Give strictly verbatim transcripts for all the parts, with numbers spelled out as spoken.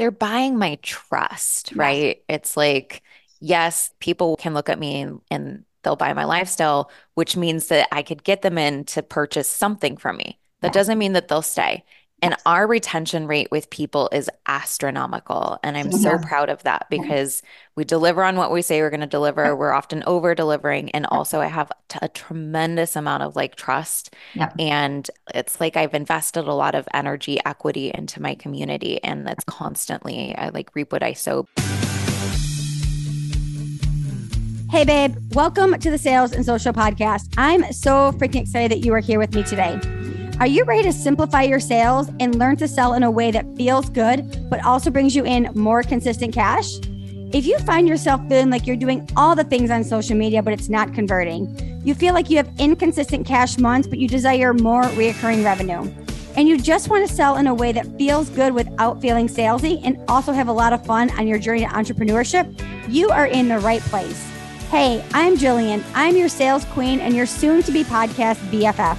they're buying my trust, right? Yes. It's like, yes, people can look at me and, and they'll buy my lifestyle, which means that I could get them in to purchase something from me. That yes. doesn't mean that they'll stay. And yes. our retention rate with people is astronomical. And I'm mm-hmm. so proud of that because mm-hmm. we deliver on what we say we're going to deliver. Yep. We're often over delivering. And yep. also I have t- a tremendous amount of like trust. Yep. And it's like, I've invested a lot of energy equity into my community, and that's constantly, I like reap what I sow. Hey, babe, welcome to the Sales and Social Podcast. I'm so freaking excited that you are here with me today. Are you ready to simplify your sales and learn to sell in a way that feels good, but also brings you in more consistent cash? If you find yourself feeling like you're doing all the things on social media, but it's not converting, you feel like you have inconsistent cash months, but you desire more recurring revenue, and you just want to sell in a way that feels good without feeling salesy and also have a lot of fun on your journey to entrepreneurship, you are in the right place. Hey, I'm Jillian. I'm your sales queen and your soon-to-be podcast B F F.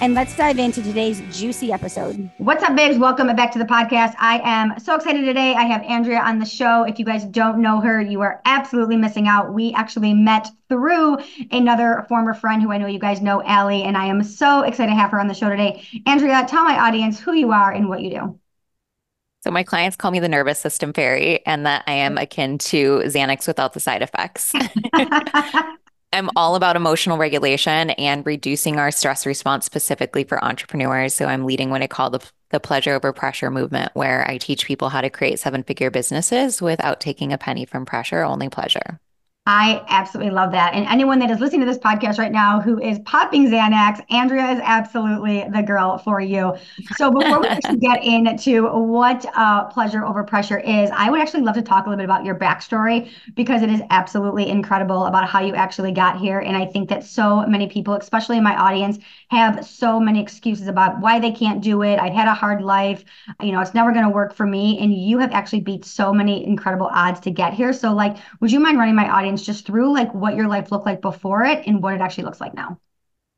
and let's dive into today's juicy episode. What's up, babes? Welcome back to the podcast. I am so excited today. I have Andrea on the show. If you guys don't know her, you are absolutely missing out. We actually met through another former friend who I know you guys know, Allie, and I am so excited to have her on the show today. Andrea, tell my audience who you are and what you do. So my clients call me the nervous system fairy, and that I am akin to Xanax without the side effects. I'm all about emotional regulation and reducing our stress response specifically for entrepreneurs. So I'm leading what I call the, the pleasure over pressure movement, where I teach people how to create seven-figure businesses without taking a penny from pressure, only pleasure. I absolutely love that. And anyone that is listening to this podcast right now who is popping Xanax, Andrea is absolutely the girl for you. So before we actually get into what uh, pleasure over pressure is, I would actually love to talk a little bit about your backstory, because it is absolutely incredible about how you actually got here. And I think that so many people, especially in my audience, have so many excuses about why they can't do it. I've had a hard life. You know, it's never going to work for me. And you have actually beat so many incredible odds to get here. So like, would you mind running my audience just through like what your life looked like before it and what it actually looks like now?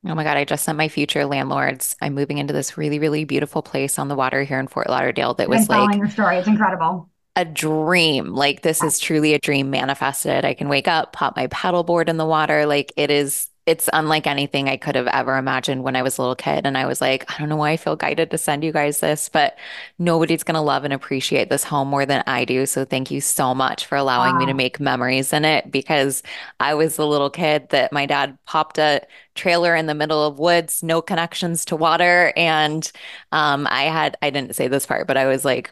Oh my God, I just sent my future landlords. I'm moving into this really, really beautiful place on the water here in Fort Lauderdale that was like your story. It's incredible. A dream. Like this yeah. is truly a dream manifested. I can wake up, pop my paddleboard in the water. Like it is, it's unlike anything I could have ever imagined when I was a little kid. And I was like, I don't know why I feel guided to send you guys this, but nobody's going to love and appreciate this home more than I do. So thank you so much for allowing wow. me to make memories in it, because I was the little kid that my dad popped a trailer in the middle of woods, no connections to water. And um, I had, I didn't say this part, but I was like,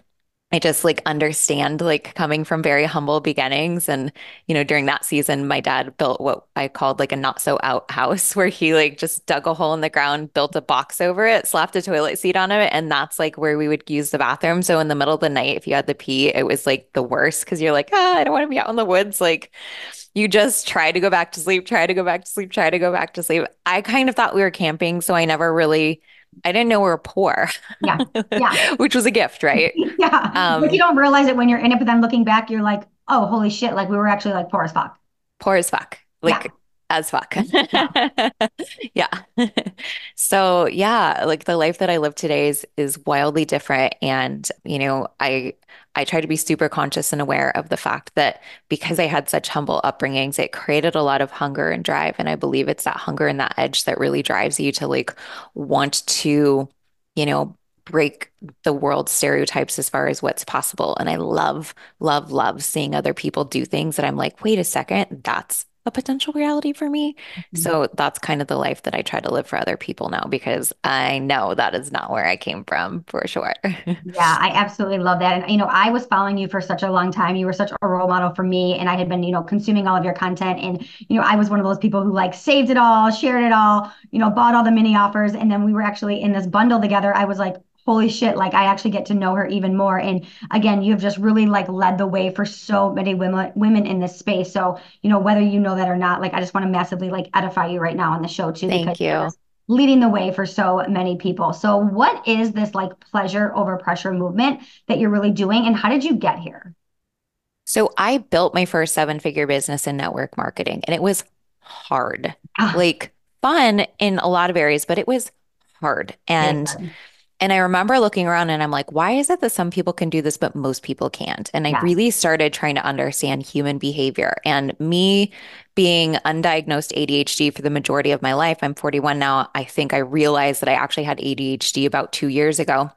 I just like understand like coming from very humble beginnings. And, you know, during that season, my dad built what I called like a not so out house, where he like just dug a hole in the ground, built a box over it, slapped a toilet seat on it. And that's like where we would use the bathroom. So in the middle of the night, if you had to pee, it was like the worst, because you're like, ah, I don't want to be out in the woods. Like you just try to go back to sleep, try to go back to sleep, try to go back to sleep. I kind of thought we were camping. So I never really I didn't know we were poor, yeah, yeah. which was a gift, right? yeah, um, but you don't realize it when you're in it, but then looking back, you're like, oh, holy shit, like we were actually like poor as fuck. Poor as fuck, like yeah. as fuck. yeah. yeah. So yeah, like the life that I live today is, is wildly different. And, you know, I, I try to be super conscious and aware of the fact that because I had such humble upbringings, it created a lot of hunger and drive. And I believe it's that hunger and that edge that really drives you to like want to, you know, break the world stereotypes as far as what's possible. And I love, love, love seeing other people do things that I'm like, wait a second, that's a potential reality for me. Mm-hmm. So that's kind of the life that I try to live for other people now, because I know that is not where I came from for sure. yeah, I absolutely love that. And, you know, I was following you for such a long time. You were such a role model for me. And I had been, you know, consuming all of your content. And, you know, I was one of those people who like saved it all, shared it all, you know, bought all the mini offers. And then we were actually in this bundle together. I was like, holy shit, like I actually get to know her even more. And again, you've just really like led the way for so many women women in this space. So, you know, whether you know that or not, like I just want to massively like edify you right now on the show too. Thank you. Leading the way for so many people. So what is this like pleasure over pressure movement that you're really doing, and how did you get here? So I built my first seven-figure business in network marketing, and it was hard, ah. like fun in a lot of areas, but it was hard. And yeah. And I remember looking around and I'm like, why is it that some people can do this, but most people can't? And I yeah. really started trying to understand human behavior. And me being undiagnosed A D H D for the majority of my life, I'm forty-one now. I think I realized that I actually had A D H D about two years ago.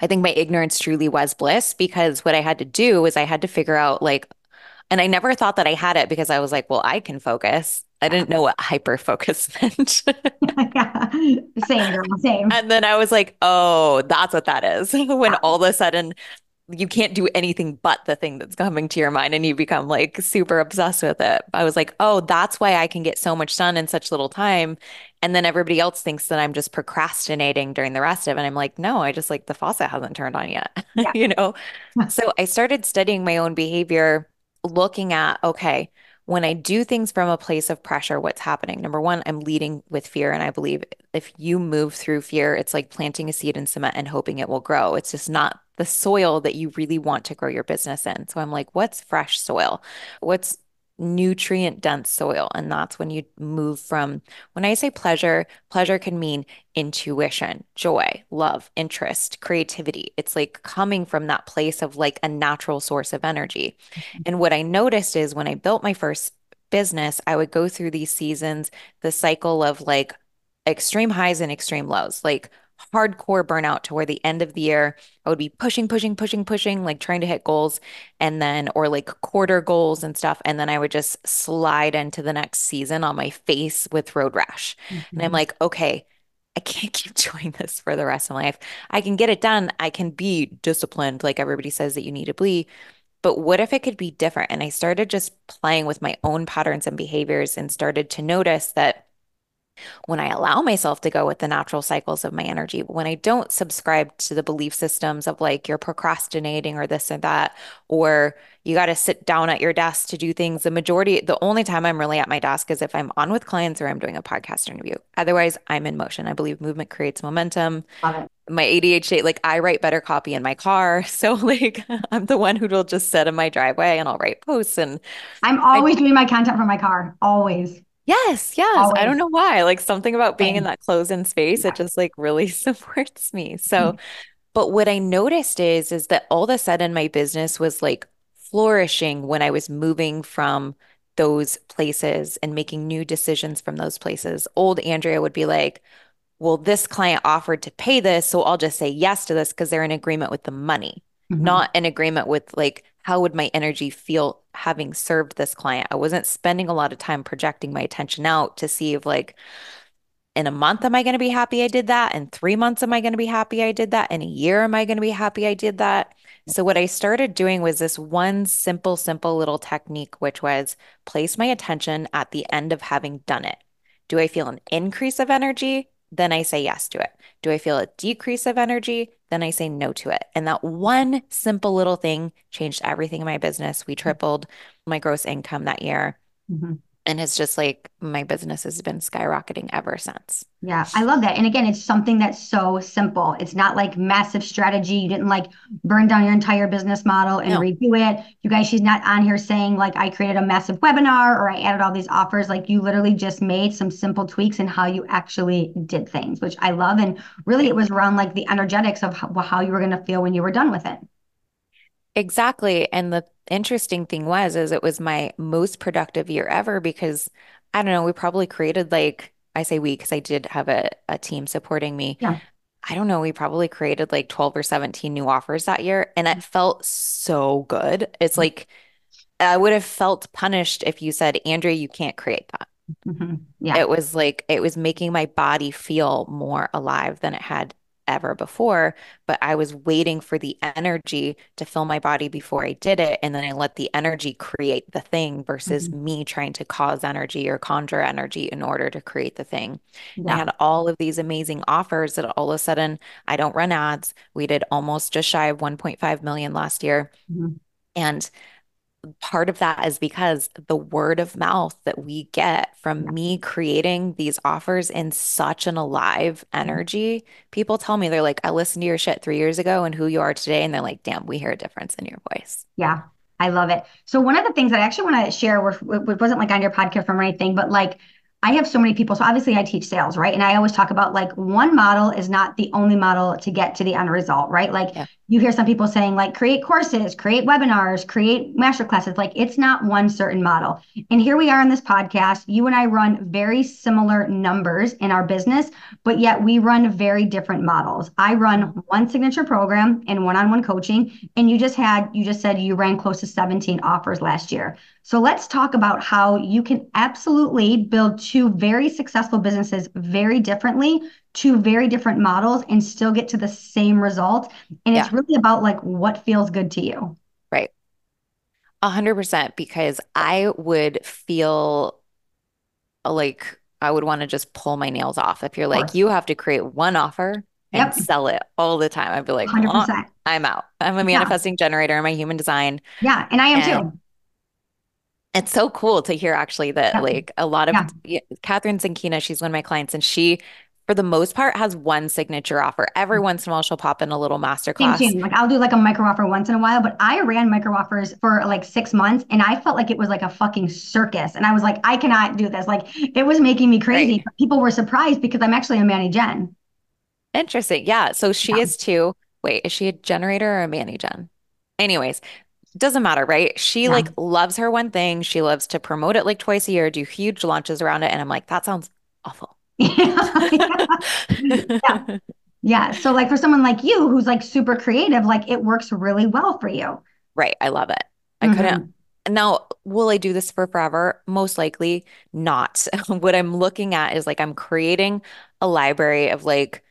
I think my ignorance truly was bliss, because what I had to do was I had to figure out like, and I never thought that I had it because I was like, well, I can focus. I didn't know what hyper-focus meant. yeah. Same, girl, same. And then I was like, oh, that's what that is. When all of a sudden you can't do anything but the thing that's coming to your mind and you become like super obsessed with it. I was like, oh, that's why I can get so much done in such little time. And then everybody else thinks that I'm just procrastinating during the rest of it. And I'm like, no, I just like the faucet hasn't turned on yet, yeah. you know? So I started studying my own behavior, looking at, okay, when I do things from a place of pressure, what's happening? Number one, I'm leading with fear. And I believe if you move through fear, it's like planting a seed in cement and hoping it will grow. It's just not the soil that you really want to grow your business in. So I'm like, what's fresh soil? What's nutrient dense soil? And that's when you move from, when I say pleasure, pleasure can mean intuition, joy, love, interest, creativity. It's like coming from that place of like a natural source of energy. Mm-hmm. And what I noticed is when I built my first business, I would go through these seasons, the cycle of like extreme highs and extreme lows, like hardcore burnout to where the end of the year, I would be pushing, pushing, pushing, pushing, like trying to hit goals and then, or like quarter goals and stuff. And then I would just slide into the next season on my face with road rash. Mm-hmm. And I'm like, okay, I can't keep doing this for the rest of my life. I can get it done. I can be disciplined. Like everybody says that you need to be, but what if it could be different? And I started just playing with my own patterns and behaviors and started to notice that when I allow myself to go with the natural cycles of my energy, when I don't subscribe to the belief systems of like you're procrastinating or this and that, or you got to sit down at your desk to do things. The majority, the only time I'm really at my desk is if I'm on with clients or I'm doing a podcast interview. Otherwise, I'm in motion. I believe movement creates momentum. Uh-huh. My A D H D, like I write better copy in my car. So like I'm the one who will just sit in my driveway and I'll write posts. And I'm always I, doing my content from my car, always. Yes. Yes. Always. I don't know why, like something about being in that closed in space, yeah. it just like really supports me. So, mm-hmm. but what I noticed is, is that all of a sudden my business was like flourishing when I was moving from those places and making new decisions from those places. Old Andrea would be like, well, this client offered to pay this, so I'll just say yes to this because they're in agreement with the money, mm-hmm. not in agreement with like, how would my energy feel having served this client? I wasn't spending a lot of time projecting my attention out to see if like in a month, am I going to be happy I did that? In three months, am I going to be happy I did that? In a year, am I going to be happy I did that? So what I started doing was this one simple, simple little technique, which was place my attention at the end of having done it. Do I feel an increase of energy? Then I say yes to it. Do I feel a decrease of energy? Then I say no to it. And that one simple little thing changed everything in my business. We tripled my gross income that year. Mm-hmm. And it's just like my business has been skyrocketing ever since. Yeah, I love that. And again, it's something that's so simple. It's not like massive strategy. You didn't like burn down your entire business model and no. redo it. You guys, she's not on here saying like I created a massive webinar or I added all these offers. Like you literally just made some simple tweaks in how you actually did things, which I love. And really it was around like the energetics of how you were going to feel when you were done with it. Exactly. And the interesting thing was, is it was my most productive year ever because I don't know, we probably created like, I say we, cause I did have a, a team supporting me. Yeah. I don't know. We probably created like twelve or seventeen new offers that year. And it felt so good. It's like, I would have felt punished if you said, Andrea, you can't create that. Mm-hmm. Yeah. It was like, it was making my body feel more alive than it had ever before, but I was waiting for the energy to fill my body before I did it. And then I let the energy create the thing versus mm-hmm. me trying to cause energy or conjure energy in order to create the thing. Yeah. I had all of these amazing offers that all of a sudden, I don't run ads. We did almost just shy of one point five million last year. Mm-hmm. And part of that is because the word of mouth that we get from me creating these offers in such an alive energy, people tell me, they're like, I listened to your shit three years ago and who you are today. And they're like, damn, we hear a difference in your voice. Yeah. I love it. So one of the things that I actually want to share, were, it wasn't like on your podcast or anything, but like, I have so many people. So obviously I teach sales, right? And I always talk about like one model is not the only model to get to the end result, right? Like yeah. you hear some people saying like create courses, create webinars, create masterclasses. Like it's not one certain model. And here we are on this podcast. You and I run very similar numbers in our business, but yet we run very different models. I run one signature program and one-on-one coaching. And you just had, you just said you ran close to seventeen offers last year. So let's talk about how you can absolutely build two very successful businesses very differently, two very different models, and still get to the same result. And yeah. it's really about like what feels good to you. Right. A hundred percent, because I would feel like I would want to just pull my nails off. If you're like, you have to create one offer and yep. sell it all the time. I'd be like, oh, I'm out. I'm a manifesting yeah. generator. I'm a human design. Yeah. And I am and- too. It's so cool to hear actually that yeah. like a lot of yeah. Catherine Zinkina, she's one of my clients, and she, for the most part, has one signature offer. Every once in a while, she'll pop in a little masterclass. Same, same. Like I'll do like a micro offer once in a while, but I ran micro offers for like six months and I felt like it was like a fucking circus. And I was like, I cannot do this. Like it was making me crazy. Right. But people were surprised because I'm actually a Manny Gen. Interesting. Yeah. So she yeah. is too. Wait, is she a generator or a Manny Gen? Anyways. Doesn't matter, right? She yeah. like loves her one thing. She loves to promote it like twice a year, do huge launches around it. And I'm like, that sounds awful. yeah. yeah. yeah. So like for someone like you, who's like super creative, like it works really well for you. Right. I love it. I mm-hmm. couldn't. Now, will I do this for forever? Most likely not. What I'm looking at is like, I'm creating a library of like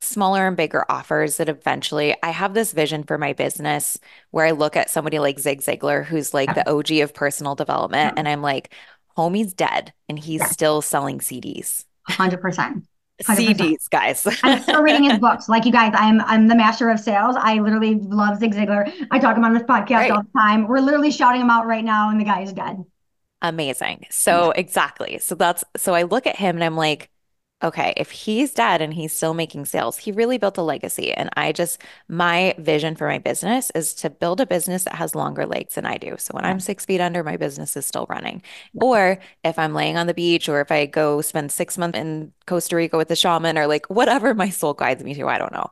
smaller and bigger offers that eventually I have this vision for my business where I look at somebody like Zig Ziglar, who's like yeah. the O G of personal development. Yeah. And I'm like, homie's dead and he's yeah. still selling C Ds. one hundred percent. C Ds, guys. I'm still reading his books. Like you guys, I'm I'm the master of sales. I literally love Zig Ziglar. I talk about him on this podcast right. all the time. We're literally shouting him out right now and the guy is dead. Amazing. So yeah. exactly. So that's, so I look at him and I'm like, okay, if he's dead and he's still making sales, he really built a legacy. And I just, my vision for my business is to build a business that has longer legs than I do. So when yeah. I'm six feet under, my business is still running. Yeah. Or if I'm laying on the beach, or if I go spend six months in Costa Rica with the shaman, or like whatever my soul guides me to, I don't know,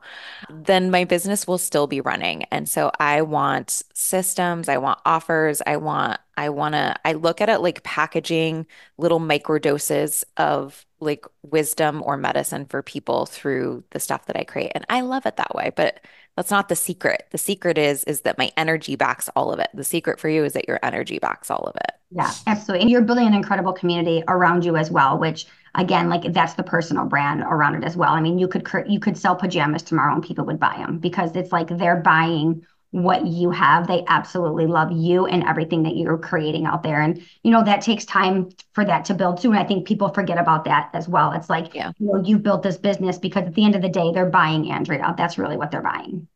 then my business will still be running. And so I want systems, I want offers, I want, I want to, I look at it like packaging little micro doses of like wisdom or medicine for people through the stuff that I create. And I love it that way, but that's not the secret. The secret is, is that my energy backs all of it. The secret for you is that your energy backs all of it. Yeah, absolutely. And you're building an incredible community around you as well, which again, like that's the personal brand around it as well. I mean, you could, you could sell pajamas tomorrow and people would buy them because it's like, they're buying what you have. They absolutely love you and everything that you're creating out there. And, you know, that takes time for that to build too. And I think people forget about that as well. It's like, yeah. you know, you built this business because at the end of the day, they're buying Andrea. That's really what they're buying.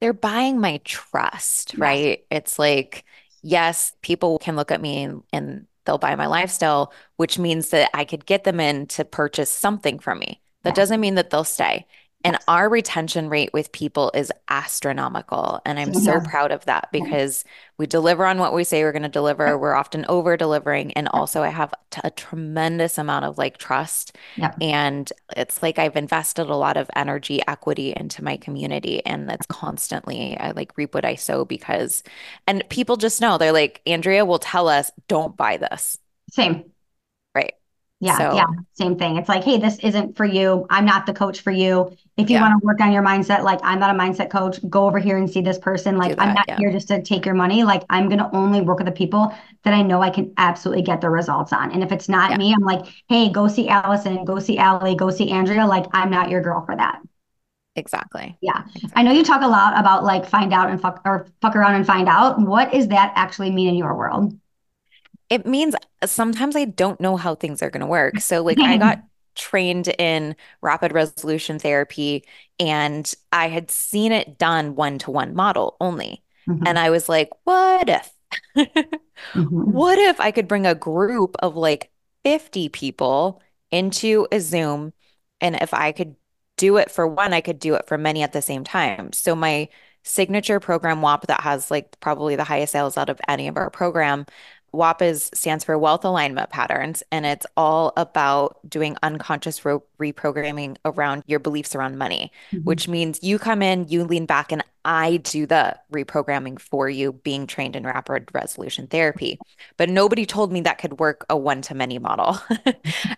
They're buying my trust, yes. right? It's like, yes, people can look at me and, and they'll buy my lifestyle, which means that I could get them in to purchase something from me. That yes. doesn't mean that they'll stay. And our retention rate with people is astronomical. And I'm so proud of that because we deliver on what we say we're going to deliver. We're often over delivering. And also I have t- a tremendous amount of like trust. Yep. And it's like, I've invested a lot of energy equity into my community. And that's constantly, I like reap what I sow because, and people just know, they're like, Andrea will tell us, don't buy this. Same. Right. Yeah. So, yeah. Same thing. It's like, hey, this isn't for you. I'm not the coach for you. If you yeah. want to work on your mindset, like I'm not a mindset coach, go over here and see this person. Like that, I'm not yeah. here just to take your money. Like I'm going to only work with the people that I know I can absolutely get the results on. And if it's not yeah. me, I'm like, hey, go see Allison, go see Allie, go see Andrea. Like I'm not your girl for that. Exactly. Yeah. Exactly. I know you talk a lot about like find out and fuck or fuck around and find out. What does that actually mean in your world? It means sometimes I don't know how things are going to work. So like I got trained in rapid resolution therapy and I had seen it done one-to-one model only. Mm-hmm. And I was like, what if, mm-hmm. what if I could bring a group of like fifty people into a Zoom? And if I could do it for one, I could do it for many at the same time. So my signature program, W A P, that has like probably the highest sales out of any of our program, W A P is stands for Wealth Alignment Patterns, and it's all about doing unconscious re- reprogramming around your beliefs around money, mm-hmm. which means you come in, you lean back, and I do the reprogramming for you, being trained in rapid resolution therapy. But nobody told me that could work a one-to-many model.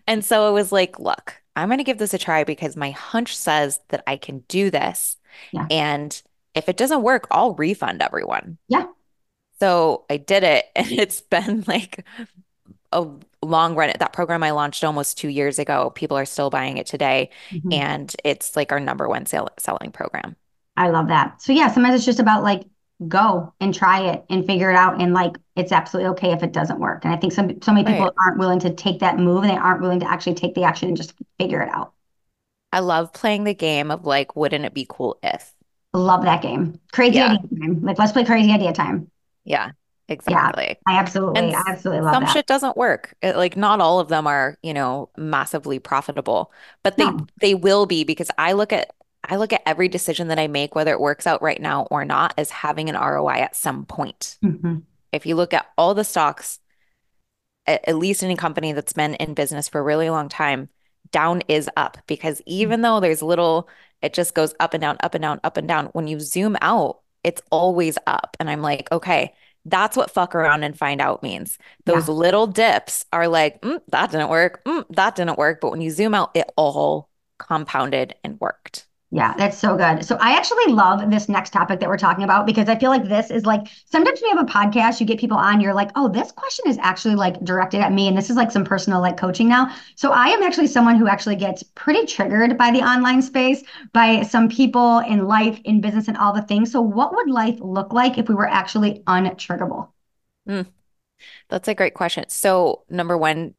And so it was like, look, I'm going to give this a try because my hunch says that I can do this. Yeah. And if it doesn't work, I'll refund everyone. Yeah. So I did it, and it's been like a long run. That program I launched almost two years ago. People are still buying it today, mm-hmm. and it's like our number one sale- selling program. I love that. So yeah, sometimes it's just about like go and try it and figure it out, and like it's absolutely okay if it doesn't work. And I think some so many people right. aren't willing to take that move, and they aren't willing to actually take the action and just figure it out. I love playing the game of like, wouldn't it be cool if? Love that game. Crazy yeah. idea time. Like let's play crazy idea time. Yeah, exactly. Yeah, I absolutely, and I absolutely love some that. Some shit doesn't work. It, like not all of them are, you know, massively profitable, but they, no. they will be, because I look at, I look at every decision that I make, whether it works out right now or not, as having an R O I at some point. Mm-hmm. If you look at all the stocks, at, at least in a company that's been in business for a really long time, down is up, because even though there's little, it just goes up and down, up and down, up and down. When you zoom out, it's always up. And I'm like, okay, that's what fuck around and find out means. Those yeah. little dips are like, mm, that didn't work. Mm, that didn't work. But when you zoom out, it all compounded and worked. Yeah, that's so good. So I actually love this next topic that we're talking about, because I feel like this is like, sometimes when you have a podcast, you get people on, you're like, oh, this question is actually like directed at me. And this is like some personal like coaching now. So I am actually someone who actually gets pretty triggered by the online space, by some people in life, in business, and all the things. So what would life look like if we were actually untriggerable? Mm, that's a great question. So number one,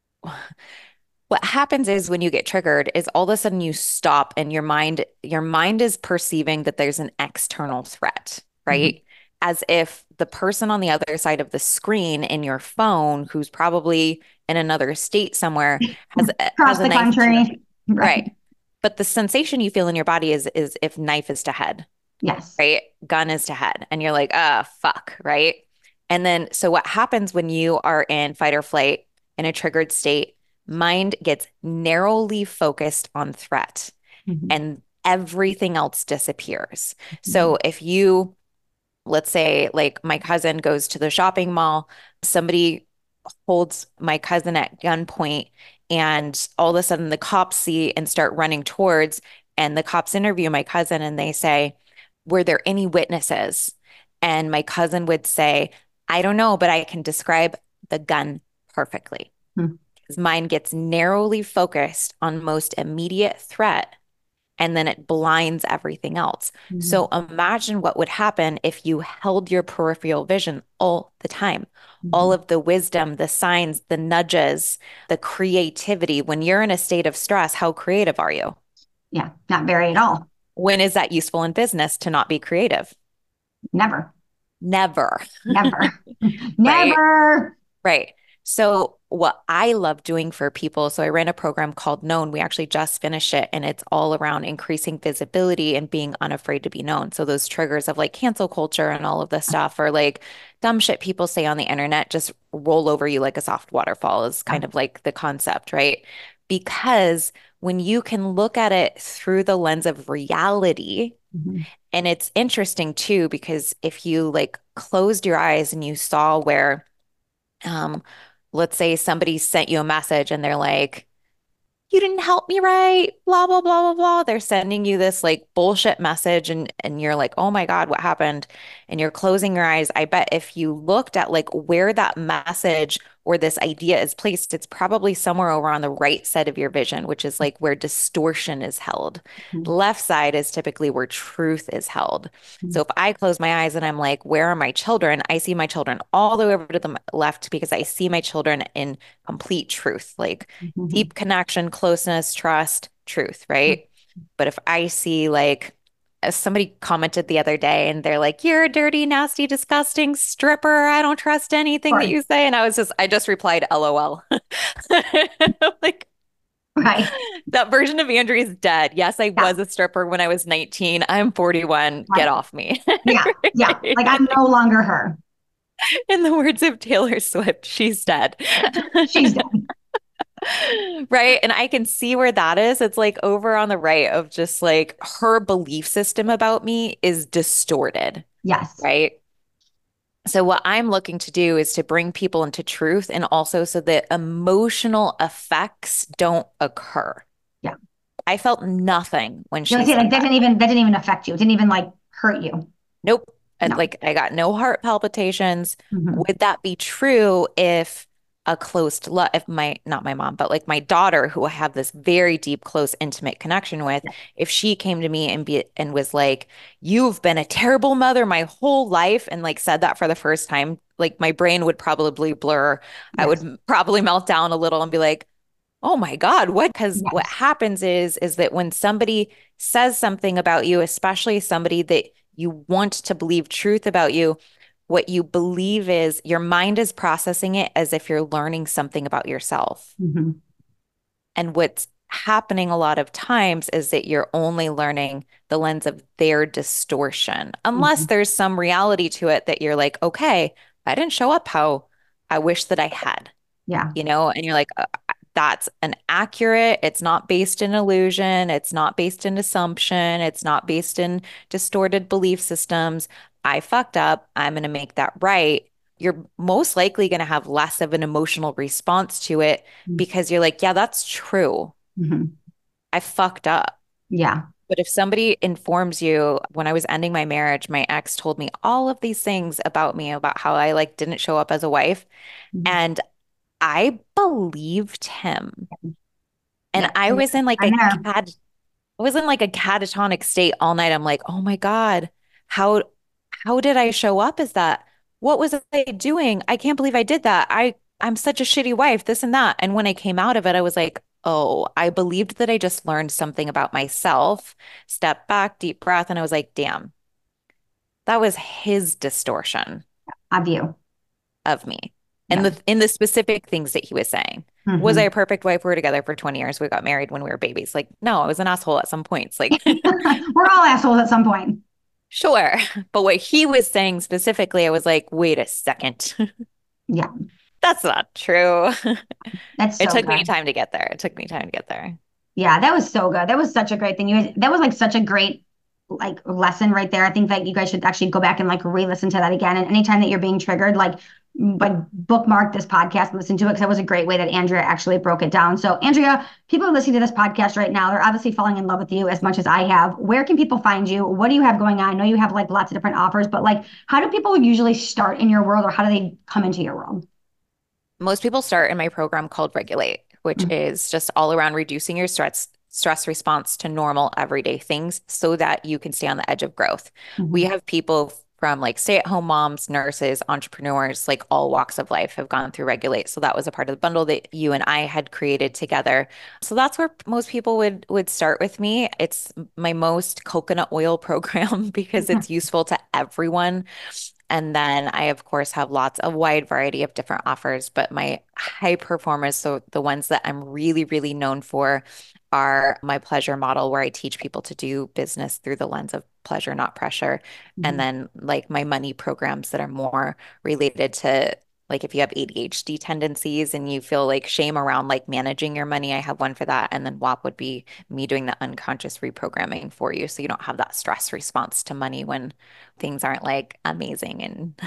what happens is when you get triggered is all of a sudden you stop, and your mind, your mind is perceiving that there's an external threat, right? Mm-hmm. As if the person on the other side of the screen in your phone, who's probably in another state somewhere, has across has the a country, knife, right. right? But the sensation you feel in your body is is if knife is to head, yes, right? Gun is to head, and you're like, ah, oh, fuck, right? And then so what happens when you are in fight or flight in a triggered state? Mind gets narrowly focused on threat, mm-hmm. and everything else disappears. Mm-hmm. So if you, let's say like my cousin goes to the shopping mall, somebody holds my cousin at gunpoint, and all of a sudden the cops see and start running towards, and the cops interview my cousin and they say, were there any witnesses? And my cousin would say, I don't know, but I can describe the gun perfectly. Mm-hmm. His mind gets narrowly focused on most immediate threat, and then it blinds everything else. Mm-hmm. So imagine what would happen if you held your peripheral vision all the time, mm-hmm. all of the wisdom, the signs, the nudges, the creativity. When you're in a state of stress, how creative are you? Yeah, not very at all. When is that useful in business to not be creative? Never. Never. Never. Never. Right. right. So what I love doing for people, so I ran a program called Known. We actually just finished it, and it's all around increasing visibility and being unafraid to be known. So those triggers of like cancel culture and all of this stuff, or like dumb shit people say on the internet, just roll over you like a soft waterfall is kind of like the concept, right? Because when you can look at it through the lens of reality, mm-hmm. and it's interesting too, because if you like closed your eyes and you saw where, um, let's say somebody sent you a message and they're like, you didn't help me right, blah, blah, blah, blah, blah. They're sending you this like bullshit message, and and you're like, oh my God, what happened? and you're closing your eyes, I bet if you looked at like where that message or this idea is placed, it's probably somewhere over on the right side of your vision, which is like where distortion is held. Mm-hmm. Left side is typically where truth is held. Mm-hmm. So if I close my eyes and I'm like, where are my children? I see my children all the way over to the left because I see my children in complete truth, like mm-hmm. deep connection, closeness, trust, truth, right? Mm-hmm. But if I see like, somebody commented the other day and they're like, you're a dirty, nasty, disgusting stripper. I don't trust anything right. that you say. And I was just, I just replied, LOL. Like, right. That version of Andrea is dead. Yes, I yeah. was a stripper when I was nineteen. I'm forty-one. Right. Get off me. Yeah. Yeah. Like I'm no longer her. In the words of Taylor Swift, she's dead. She's dead. Right. And I can see where that is. It's like over on the right of just like her belief system about me is distorted. Yes. Right. So what I'm looking to do is to bring people into truth and also so that emotional effects don't occur. Yeah. I felt nothing when she like, said like, that. Didn't even, that didn't even affect you. It didn't even like hurt you. Nope. And no. like I got no heart palpitations. Mm-hmm. Would that be true if a close love, if my, not my mom, but like my daughter, who I have this very deep, close, intimate connection with, yeah. if she came to me and be, and was like, you've been a terrible mother my whole life, and like said that for the first time, like my brain would probably blur. Yes. I would probably melt down a little and be like, oh my God, what? Because yes. what happens is, is that when somebody says something about you, especially somebody that you want to believe truth about you, what you believe is your mind is processing it as if you're learning something about yourself. Mm-hmm. And what's happening a lot of times is that you're only learning the lens of their distortion, unless mm-hmm. there's some reality to it that you're like, okay, I didn't show up how I wish that I had. Yeah. You know, and you're like, that's an accurate, it's not based in illusion. It's not based in assumption. It's not based in distorted belief systems. I fucked up. I'm going to make that right. You're most likely going to have less of an emotional response to it mm-hmm. because you're like, yeah, that's true. Mm-hmm. I fucked up. Yeah. But if somebody informs you, when I was ending my marriage, my ex told me all of these things about me, about how I like didn't show up as a wife. Mm-hmm. And I believed him. Yeah. And yeah. I was in like I a cat- I was in like a catatonic state all night. I'm like, oh my God, how How did I show up as that? What was I doing? I can't believe I did that. I, I'm such a shitty wife, this and that. And when I came out of it, I was like, oh, I believed that I just learned something about myself. Step back, deep breath. And I was like, damn, that was his distortion. Of you. Of me. And yeah. the in the specific things that he was saying. Mm-hmm. Was I a perfect wife? We were together for twenty years. We got married when we were babies. Like, no, I was an asshole at some points. Like we're all assholes at some point. Sure. But what he was saying specifically, I was like, wait a second. Yeah. That's not true. That's so It took good. me time to get there. It took me time to get there. Yeah, that was so good. That was such a great thing. You guys, that was like such a great like lesson right there. I think that you guys should actually go back and like re-listen to that again. And anytime that you're being triggered, like but bookmark this podcast and listen to it because that was a great way that Andrea actually broke it down. So Andrea, people are listening to this podcast right now. They're obviously falling in love with you as much as I have. Where can people find you? What do you have going on? I know you have like lots of different offers, but like how do people usually start in your world or how do they come into your world? Most people start in my program called Regulate, which mm-hmm. is just all around reducing your stress stress response to normal everyday things so that you can stay on the edge of growth. Mm-hmm. We have people from like stay-at-home moms, nurses, entrepreneurs, like all walks of life have gone through Regulate. So that was a part of the bundle that you and I had created together. So that's where most people would would start with me. It's my most coconut oil program because it's useful to everyone. And then I, of course, have lots of wide variety of different offers, but my high performers, so the ones that I'm really, really known for are my pleasure model where I teach people to do business through the lens of pleasure, not pressure. Mm-hmm. And then like my money programs that are more related to like if you have A D H D tendencies and you feel like shame around like managing your money, I have one for that. And then W A P would be me doing the unconscious reprogramming for you so you don't have that stress response to money when things aren't like amazing and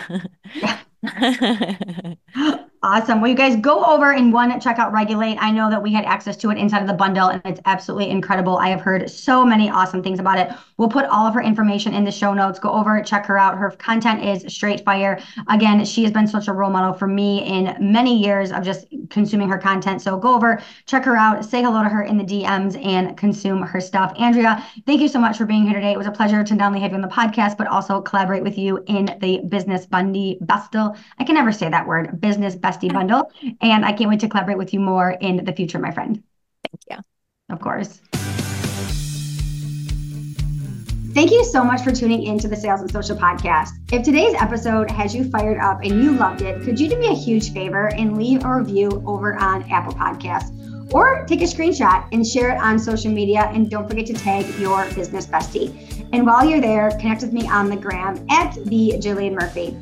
Awesome. Well, you guys go over and one, check out Regulate. I know that we had access to it inside of the bundle and it's absolutely incredible. I have heard so many awesome things about it. We'll put all of her information in the show notes. Go over, check her out. Her content is straight fire. Again, she has been such a role model for me in many years of just consuming her content. So go over, check her out, say hello to her in the D Ms and consume her stuff. Andrea, thank you so much for being here today. It was a pleasure to not only have you on the podcast, but also collaborate with you in the Business Bundy Bestel. I can never say that word, Business Bestel. Bestie bundle. And I can't wait to collaborate with you more in the future, my friend. Thank you. Of course. Thank you so much for tuning into the Sales and Social Podcast. If today's episode has you fired up and you loved it, could you do me a huge favor and leave a review over on Apple Podcasts? Or take a screenshot and share it on social media. And don't forget to tag your business bestie. And while you're there, connect with me on the gram at the Jillian Murphy.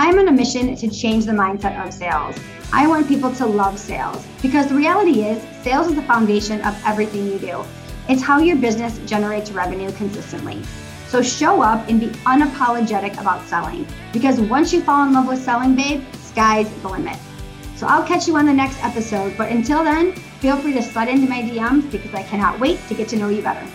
I'm on a mission to change the mindset of sales. I want people to love sales because the reality is sales is the foundation of everything you do. It's how your business generates revenue consistently. So show up and be unapologetic about selling because once you fall in love with selling, babe, sky's the limit. So I'll catch you on the next episode, but until then, feel free to slide into my D Ms because I cannot wait to get to know you better.